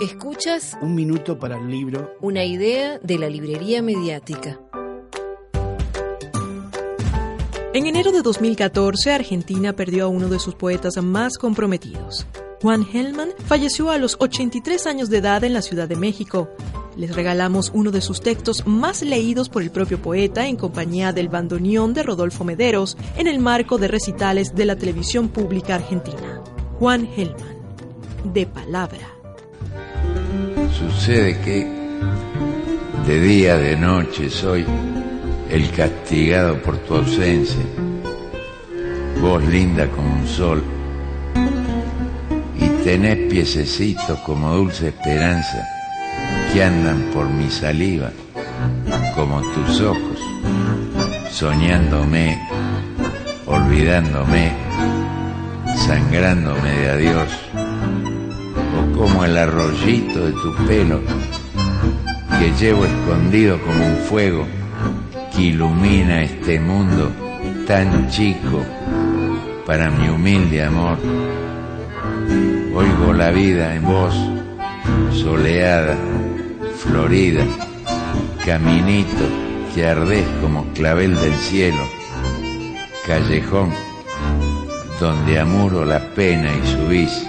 Escuchas Un minuto para el libro, una idea de la librería mediática. En enero de 2014, Argentina perdió a uno de sus poetas más comprometidos. Juan Gelman falleció a los 83 años de edad en la Ciudad de México. Les regalamos uno de sus textos más leídos por el propio poeta en compañía del bandoneón de Rodolfo Mederos en el marco de recitales de la Televisión Pública Argentina. Juan Gelman, de palabra. Sucede que de día, de noche soy el castigado por tu ausencia, vos linda como un sol, y tenés piececitos como dulce esperanza que andan por mi saliva, como tus ojos, soñándome, olvidándome, sangrándome de adiós, o como el arroyito de tu pelo, que llevo escondido como un fuego, que ilumina este mundo tan chico para mi humilde amor. Oigo la vida en vos, soleada, florida, caminito que ardés como clavel del cielo, callejón donde amuro la pena y subís,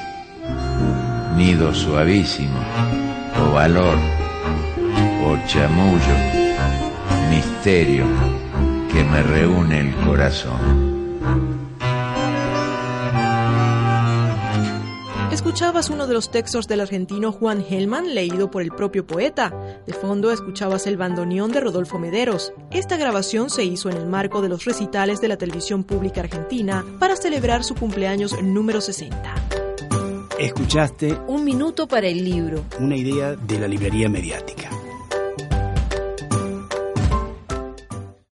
nido suavísimo, o valor, o chamullo, misterio que me reúne el corazón. Escuchabas uno de los textos del argentino Juan Gelman, leído por el propio poeta. De fondo escuchabas el bandoneón de Rodolfo Mederos. Esta grabación se hizo en el marco de los recitales de la Televisión Pública Argentina para celebrar su cumpleaños número 60. Escuchaste Un minuto para el libro, una idea de la librería mediática.